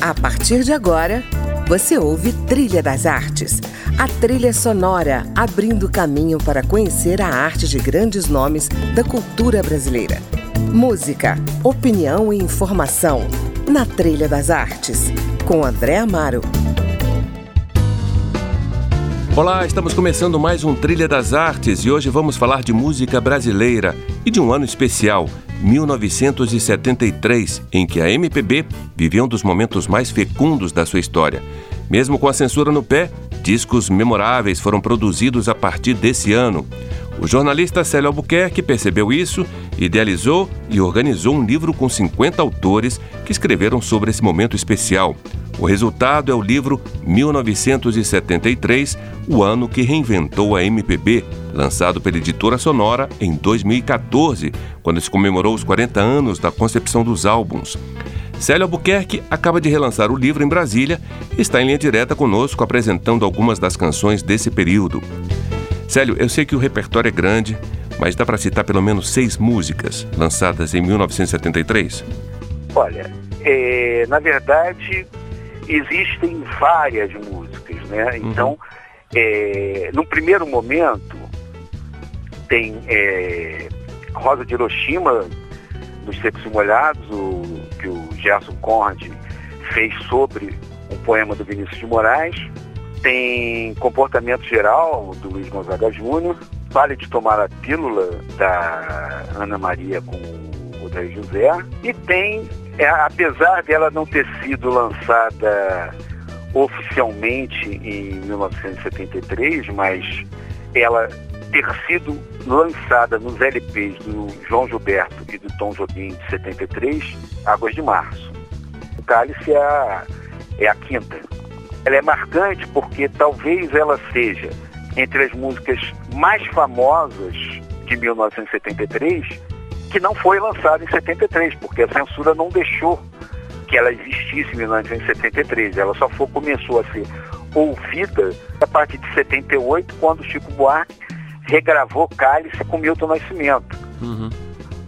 A partir de agora, você ouve Trilha das Artes, a trilha sonora abrindo caminho para conhecer a arte de grandes nomes da cultura brasileira. Música, opinião e informação na Trilha das Artes, com André Amaro. Olá, estamos começando mais um Trilha das Artes e hoje vamos falar de música brasileira e de um ano especial, 1973, em que a MPB vivia um dos momentos mais fecundos da sua história. Mesmo com a censura no pé, discos memoráveis foram produzidos a partir desse ano. O jornalista Célio Albuquerque percebeu isso, idealizou e organizou um livro com 50 autores que escreveram sobre esse momento especial. O resultado é o livro 1973, o ano que reinventou a MPB, lançado pela Editora Sonora em 2014, quando se comemorou os 40 anos da concepção dos álbuns. Célio Albuquerque acaba de relançar o livro em Brasília e está em linha direta conosco apresentando algumas das canções desse período. Célio, eu sei que o repertório é grande, mas dá para citar pelo menos 6 músicas lançadas em 1973? Olha, na verdade, existem várias músicas, né? Então, no primeiro momento, tem Rosa de Hiroshima, dos Secos e Molhados, que o Gerson Conde fez sobre um poema do Vinícius de Moraes. Tem Comportamento Geral, do Luiz Gonzaga Júnior. Vale de Tomar a Pílula, da Ana Maria com o Rodrigo José. E tem... apesar dela não ter sido lançada oficialmente em 1973, mas ela ter sido lançada nos LPs do João Gilberto e do Tom Jobim de 73, Águas de Março. O Cálice é a quinta. Ela é marcante porque talvez ela seja, entre as músicas mais famosas de 1973, que não foi lançada em 73, porque a censura não deixou que ela existisse em 1973. Ela só começou a ser ouvida a partir de 78, quando Chico Buarque regravou Cálice com Milton Nascimento. Uhum.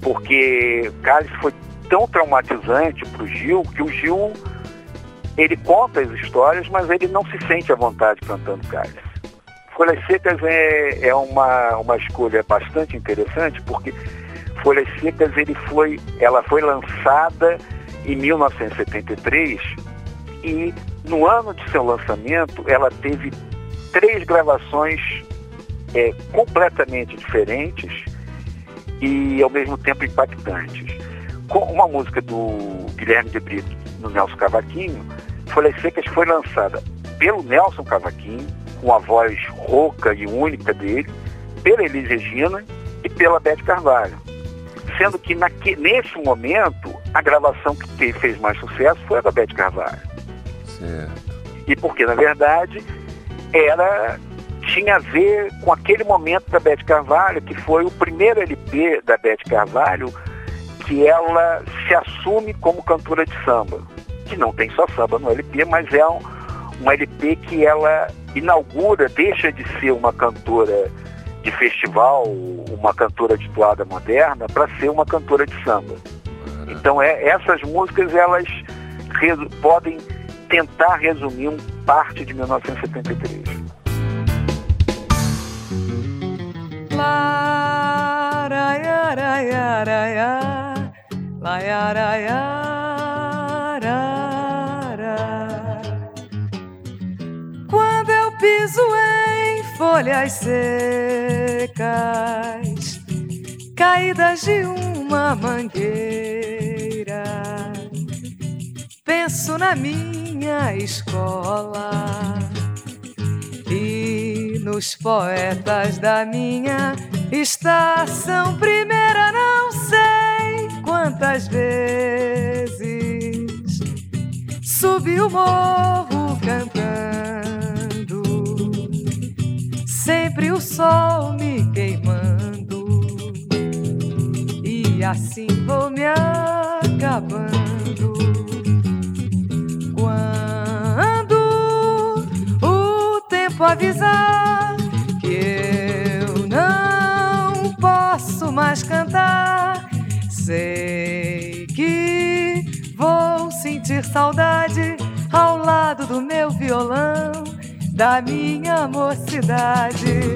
Porque Cálice foi tão traumatizante para o Gil, que o Gil, ele conta as histórias, mas ele não se sente à vontade cantando Cálice. Folhas Secas é uma escolha bastante interessante, porque Folhas Secas, ela foi lançada em 1973 e no ano de seu lançamento ela teve 3 gravações completamente diferentes e ao mesmo tempo impactantes. Com uma música do Guilherme de Brito no Nelson Cavaquinho, Folhas Secas foi lançada pelo Nelson Cavaquinho, com a voz rouca e única dele, pela Elis Regina e pela Beth Carvalho. Sendo que nesse momento, a gravação que fez mais sucesso foi a da Beth Carvalho. Certo. E porque, na verdade, tinha a ver com aquele momento da Beth Carvalho, que foi o primeiro LP da Beth Carvalho, que ela se assume como cantora de samba. Que não tem só samba no LP, mas é um LP que ela inaugura, deixa de ser uma cantora de festival, uma cantora titulada moderna, para ser uma cantora de samba. Então essas músicas elas podem tentar resumir parte de 1973. Quando eu piso em folhas secas, caídas de uma mangueira, penso na minha escola e nos poetas da minha estação primeira. Não sei quantas vezes subi o morro cantando, sempre o sol me queimando, e assim vou me acabando. Quando o tempo avisar que eu não posso mais cantar, sei que vou sentir saudade ao lado do meu violão, da minha mocidade.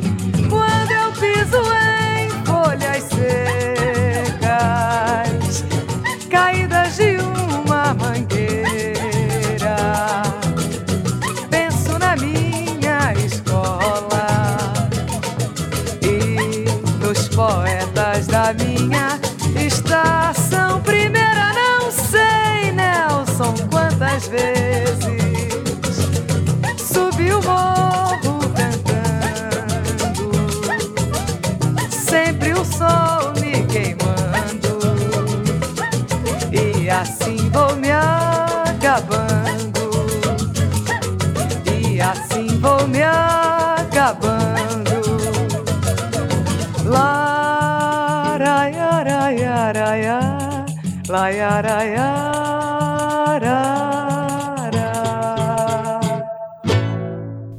Quando eu piso em folhas secas, caídas de uma mangueira, penso na minha escola e nos poetas da minha estação primeira. Não sei, Nelson, quantas vezes subi o morro cantando, sempre o sol me queimando, e assim vou me acabando, e assim vou me acabando.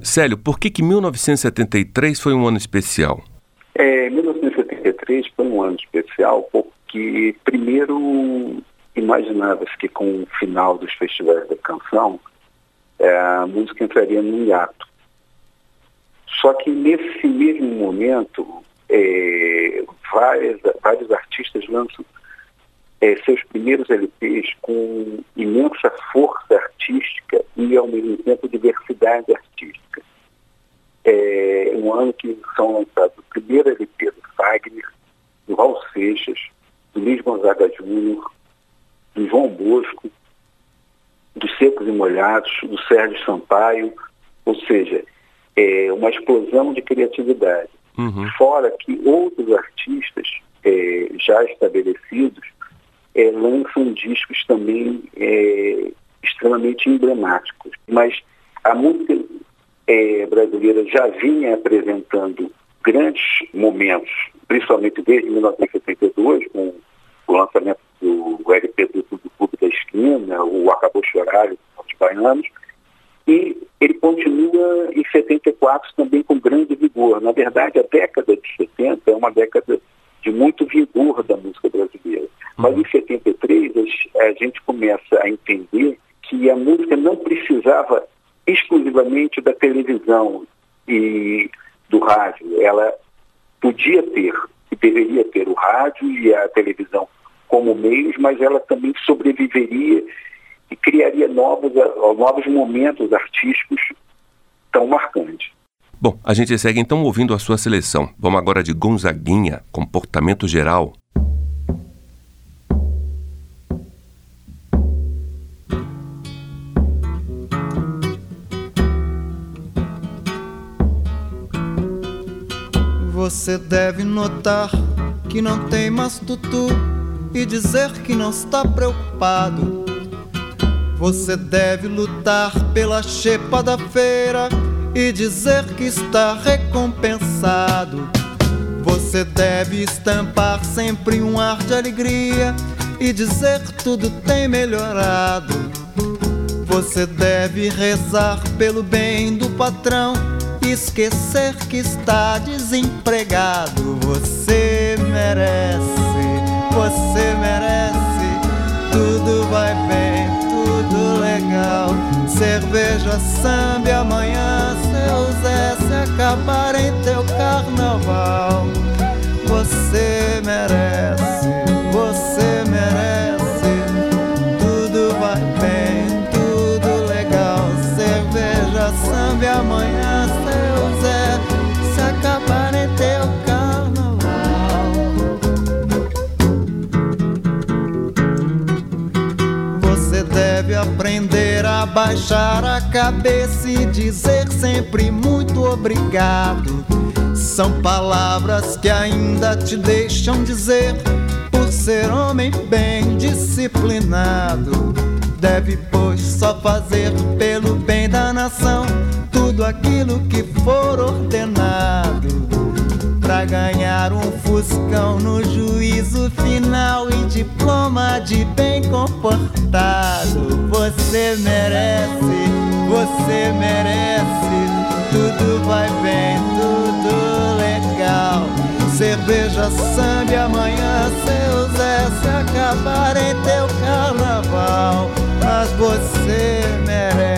Célio, por que 1973 foi um ano especial? 1973 foi um ano especial porque, primeiro, imaginava-se que com o final dos festivais da canção, a música entraria num hiato. Só que nesse mesmo momento, vários artistas lançam seus primeiros LPs com imensa força artística e, ao mesmo tempo, diversidade artística. É um ano que são lançados o primeiro LP do Fagner, do Val Seixas, do Luiz Gonzaga Júnior, do João Bosco, dos Secos e Molhados, do Sérgio Sampaio, ou seja, é uma explosão de criatividade. Uhum. Fora que outros artistas já estabelecidos lançam discos também extremamente emblemáticos. Mas a música brasileira já vinha apresentando grandes momentos, principalmente desde 1972, com o lançamento do LP do Clube da Esquina, o Acabou Chorare, dos baianos, e ele continua em 74 também com grande vigor. Na verdade, a década de 70 é uma década de muito vigor da música brasileira. Mas em 73 a gente começa a entender que a música não precisava exclusivamente da televisão e do rádio. Ela podia ter e deveria ter o rádio e a televisão como meios, mas ela também sobreviveria e criaria novos momentos artísticos tão marcantes. Bom, a gente segue então ouvindo a sua seleção. Vamos agora de Gonzaguinha, Comportamento Geral. Você deve notar que não tem mais tutu e dizer que não está preocupado. Você deve lutar pela xepa da feira e dizer que está recompensado. Você deve estampar sempre um ar de alegria e dizer que tudo tem melhorado. Você deve rezar pelo bem do patrão e esquecer que está desempregado. Você merece, tudo vai bem, tudo legal. Cerveja, samba e amanhã seu Zé se acabar em teu carnaval. Você merece, tudo vai bem, tudo legal. Cerveja, samba e amanhã seu Zé se acabar em teu carnaval. Deve aprender a baixar a cabeça e dizer sempre muito obrigado. São palavras que ainda te deixam dizer, por ser homem bem disciplinado. Deve, pois, só fazer pelo bem da nação tudo aquilo que for ordenado, pra ganhar um fuscão no juízo final e diploma de bem comportado. Você merece, tudo vai bem, tudo legal. Cerveja, samba e amanhã seu Zé se acabar em teu carnaval. Mas você merece.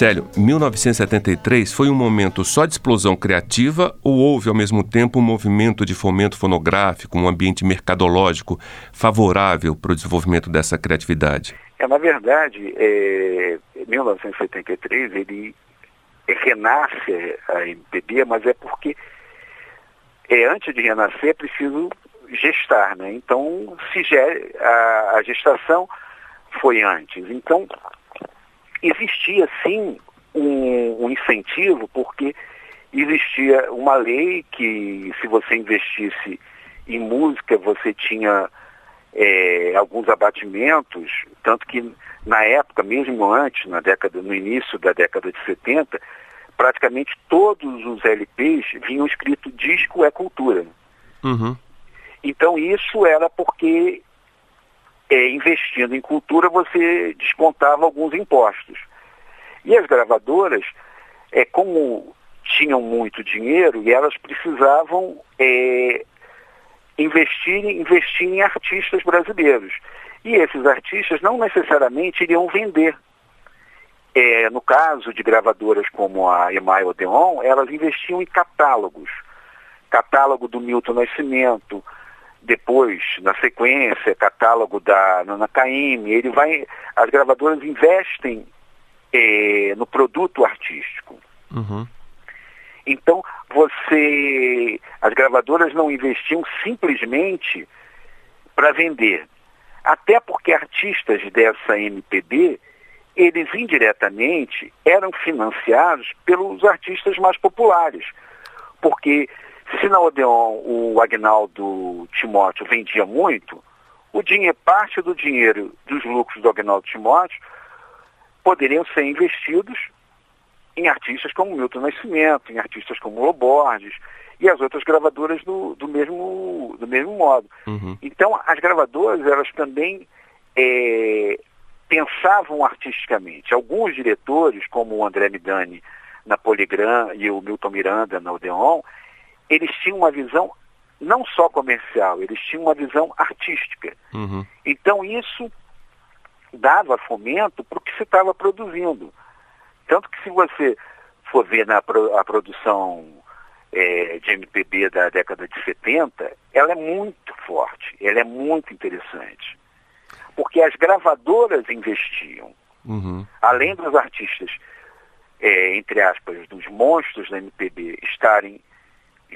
Célio, 1973 foi um momento só de explosão criativa ou houve ao mesmo tempo um movimento de fomento fonográfico, um ambiente mercadológico favorável para o desenvolvimento dessa criatividade? Na verdade, 1973 ele renasce a MPB, mas é porque antes de renascer é preciso gestar, né? Então a gestação foi antes. Então existia sim um incentivo, porque existia uma lei que se você investisse em música você tinha alguns abatimentos, tanto que na época, mesmo antes, no início da década de 70, praticamente todos os LPs vinham escrito disco é cultura. Uhum. Então isso era porque investindo em cultura você descontava alguns impostos. E as gravadoras, como tinham muito dinheiro, e elas precisavam investir em artistas brasileiros. E esses artistas não necessariamente iriam vender. No caso de gravadoras como a EMI Odeon, elas investiam em catálogos. Catálogo do Milton Nascimento, depois, na sequência, catálogo da Ana Maria, as gravadoras investem no produto artístico. Uhum. Então, as gravadoras não investiam simplesmente para vender. Até porque artistas dessa MPB, eles indiretamente eram financiados pelos artistas mais populares. Porque se na Odeon o Agnaldo Timóteo vendia muito, parte do dinheiro dos lucros do Agnaldo Timóteo poderiam ser investidos em artistas como Milton Nascimento, em artistas como Loborges e as outras gravadoras do mesmo modo. Uhum. Então, as gravadoras, elas também pensavam artisticamente. Alguns diretores, como o André Midani na Polygram e o Milton Miranda na Odeon, eles tinham uma visão não só comercial, eles tinham uma visão artística. Uhum. Então isso dava fomento para o que se estava produzindo. Tanto que se você for ver a produção de MPB da década de 70, ela é muito forte, ela é muito interessante. Porque as gravadoras investiam, uhum, além dos artistas, entre aspas, dos monstros da MPB estarem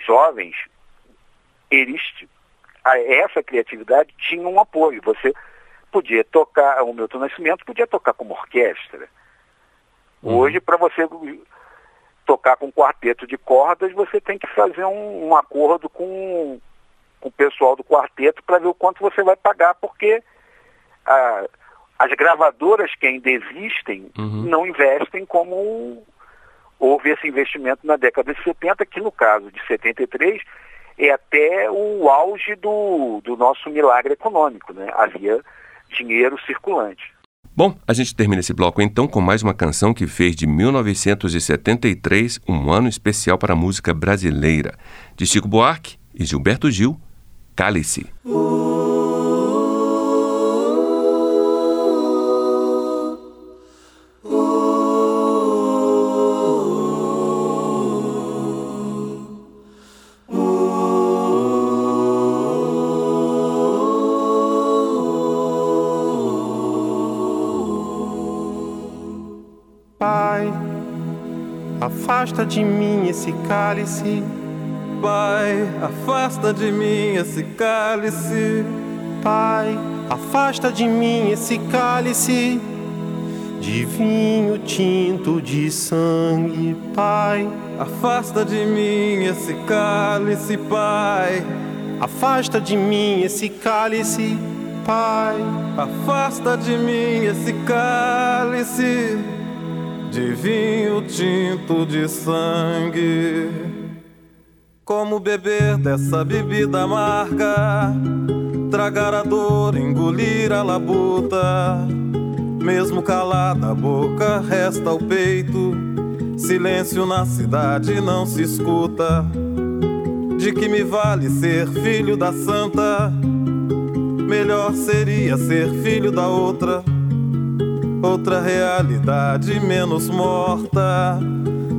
jovens, essa criatividade tinha um apoio. Você podia tocar, o Milton Nascimento podia tocar como orquestra. Hoje, para você tocar com um quarteto de cordas, você tem que fazer um acordo com o pessoal do quarteto para ver o quanto você vai pagar, porque as gravadoras que ainda existem, uhum, não investem como houve esse investimento na década de 70, que no caso de 73 é até o auge do nosso milagre econômico, né? Havia dinheiro circulante. Bom, a gente termina esse bloco então com mais uma canção que fez de 1973 um ano especial para a música brasileira, de Chico Buarque e Gilberto Gil, Cálice. Afasta de mim esse cálice, Pai, afasta de mim esse cálice, Pai, afasta de mim esse cálice de vinho tinto de sangue, Pai, afasta de mim esse cálice, Pai, afasta de mim esse cálice, Pai, afasta de mim esse cálice de vinho tinto de sangue. Como beber dessa bebida amarga, tragar a dor, engolir a labuta. Mesmo calada a boca, resta o peito. Silêncio na cidade não se escuta. De que me vale ser filho da santa? Melhor seria ser filho da outra. outra realidade menos morta.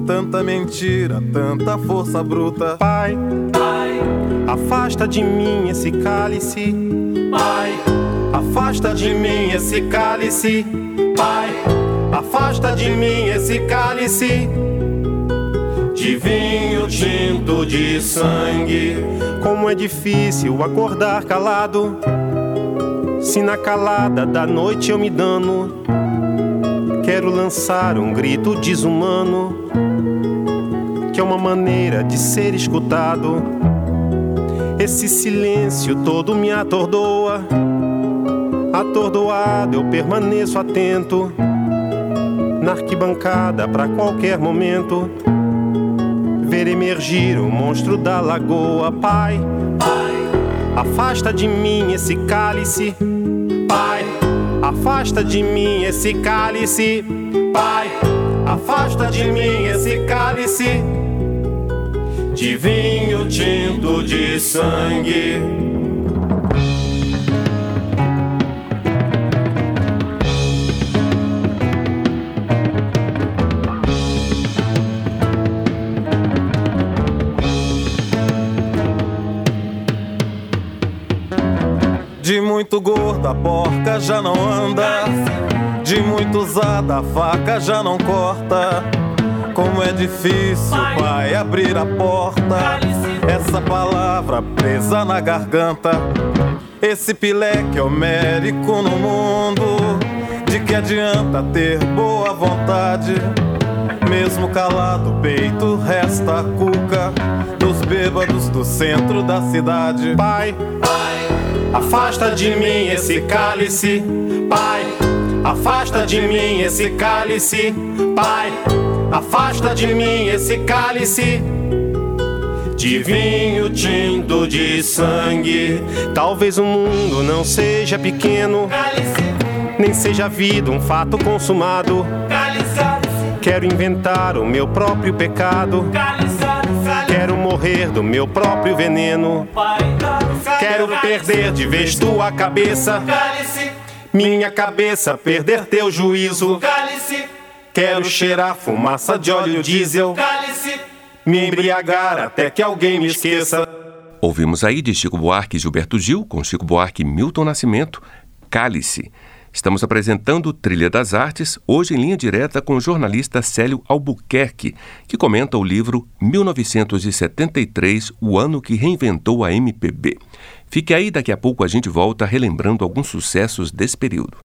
Tanta mentira, tanta força bruta. Pai, Pai, afasta de mim esse cálice. Pai, afasta de mim esse cálice. Pai, afasta de mim esse cálice de vinho tinto de sangue. Como é difícil acordar calado, se na calada da noite eu me dano. Quero lançar um grito desumano, que é uma maneira de ser escutado. Esse silêncio todo me atordoa. Atordoado eu permaneço atento, na arquibancada pra qualquer momento ver emergir o monstro da lagoa. Pai, Pai, afasta de mim esse cálice. Pai, afasta de mim esse cálice. Pai, afasta de mim esse cálice de vinho tinto de sangue. De muito gorda a porca já não anda, de muito usada a faca já não corta. Como é difícil, Pai, abrir a porta, essa palavra presa na garganta. Esse pileque homérico no mundo, de que adianta ter boa vontade? Mesmo calado o peito resta a cuca dos bêbados do centro da cidade. Pai, afasta de mim esse cálice. Pai, afasta de mim esse cálice. Pai, afasta de mim esse cálice de vinho tinto de sangue. Talvez o mundo não seja pequeno, cálice, nem seja a vida um fato consumado. Cálice. Quero inventar o meu próprio pecado. Cálice. Quero morrer do meu próprio veneno. Quero perder de vez tua cabeça, minha cabeça, perder teu juízo. Quero cheirar fumaça de óleo diesel, me embriagar até que alguém me esqueça. Ouvimos aí de Chico Buarque e Gilberto Gil, com Chico Buarque e Milton Nascimento, Cálice. Estamos apresentando Trilha das Artes, hoje em linha direta com o jornalista Célio Albuquerque, que comenta o livro 1973, o ano que reinventou a MPB. Fique aí, daqui a pouco a gente volta relembrando alguns sucessos desse período.